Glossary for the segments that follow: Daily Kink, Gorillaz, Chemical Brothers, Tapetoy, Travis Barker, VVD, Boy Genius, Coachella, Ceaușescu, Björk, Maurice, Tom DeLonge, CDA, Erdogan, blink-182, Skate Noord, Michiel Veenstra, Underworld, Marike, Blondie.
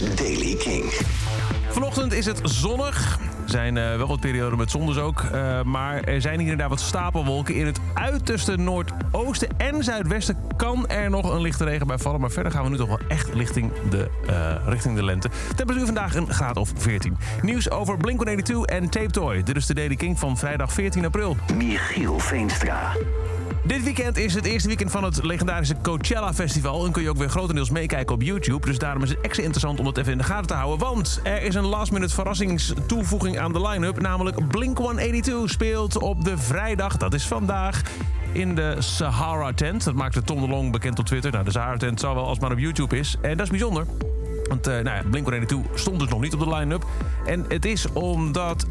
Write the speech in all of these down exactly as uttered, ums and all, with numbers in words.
is Daily Kink. Vanochtend is het zonnig. Er zijn uh, wel wat perioden met zon dus ook. Uh, maar er zijn hier en daar wat stapelwolken. In het uiterste noordoosten en zuidwesten kan er nog een lichte regenbui vallen. Maar verder gaan we nu toch wel echt richting de, uh, richting de lente. Temperatuur vandaag een graad of veertien. Nieuws over Blink honderdeenennegentig en Tapetoy. Dit is de Daily Kink van vrijdag veertien april. Michiel Veenstra. Dit weekend is het eerste weekend van het legendarische Coachella Festival. En kun je ook weer grotendeels meekijken op YouTube. Dus daarom is het extra interessant om dat even in de gaten te houden. Want er is een last-minute verrassingstoevoeging aan de line-up. Namelijk Blink honderdeenennegentig speelt op de vrijdag, dat is vandaag, in de Sahara-tent. Dat maakte Tom DeLonge bekend op Twitter. Nou, de Sahara-tent zou wel alsmaar op YouTube is. En dat is bijzonder. Want uh, nou ja, Blink honderdeenennegentig stond dus nog niet op de line-up. En het is omdat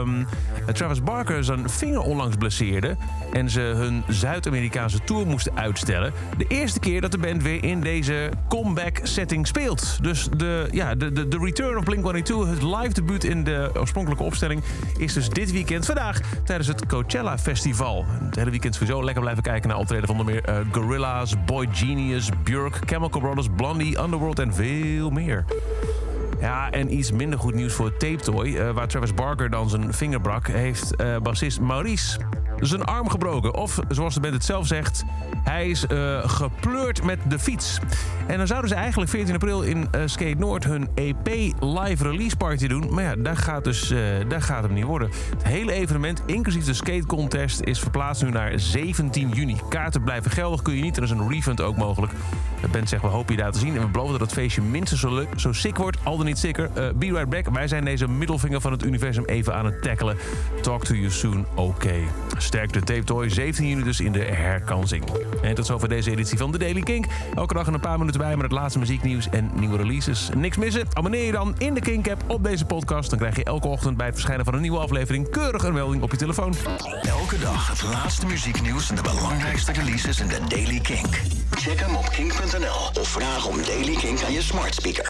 um, Travis Barker zijn vinger onlangs blesseerde en ze hun Zuid-Amerikaanse tour moesten uitstellen. De eerste keer dat de band weer in deze comeback-setting speelt. Dus de, ja, de, de, de return of Blink honderdeenennegentig, het live debuut in de oorspronkelijke opstelling, is dus dit weekend vandaag tijdens het Coachella Festival. Het hele weekend sowieso lekker blijven kijken naar optreden van onder meer uh, Gorillaz, Boy Genius, Björk, Chemical Brothers, Blondie, Underworld en veel meer. Ja, en iets minder goed nieuws voor Tapetoy. Uh, waar Travis Barker dan zijn vinger brak, heeft uh, bassist Maurice zijn arm gebroken. Of, zoals de band het zelf zegt, hij is uh, gepleurd met de fiets. En dan zouden ze eigenlijk veertien april in uh, Skate Noord hun E P live release party doen. Maar ja, daar gaat, dus, uh, daar gaat het niet worden. Het hele evenement, inclusief de skate contest, is verplaatst nu naar zeventien juni. Kaarten blijven geldig, kun je niet. Er is een refund ook mogelijk. De band zegt, we hopen je daar te zien. En we beloven dat het feestje minstens zo, leuk, zo sick wordt. Al dan niet sicker. Uh, be right back. Wij zijn deze middelvinger van het universum even aan het tackelen. Talk to you soon, oké. Okay. Sterkte Tapetoy, zeventien juni dus in de herkansing. En tot zover deze editie van de Daily Kink. Elke dag een paar minuten bij met het laatste muzieknieuws en nieuwe releases. Niks missen? Abonneer je dan in de Kink-app op deze podcast. Dan krijg je elke ochtend bij het verschijnen van een nieuwe aflevering keurig een melding op je telefoon. Elke dag het laatste muzieknieuws en de belangrijkste releases in de Daily Kink. Check hem op kink punt n l of vraag om Daily Kink aan je smart speaker.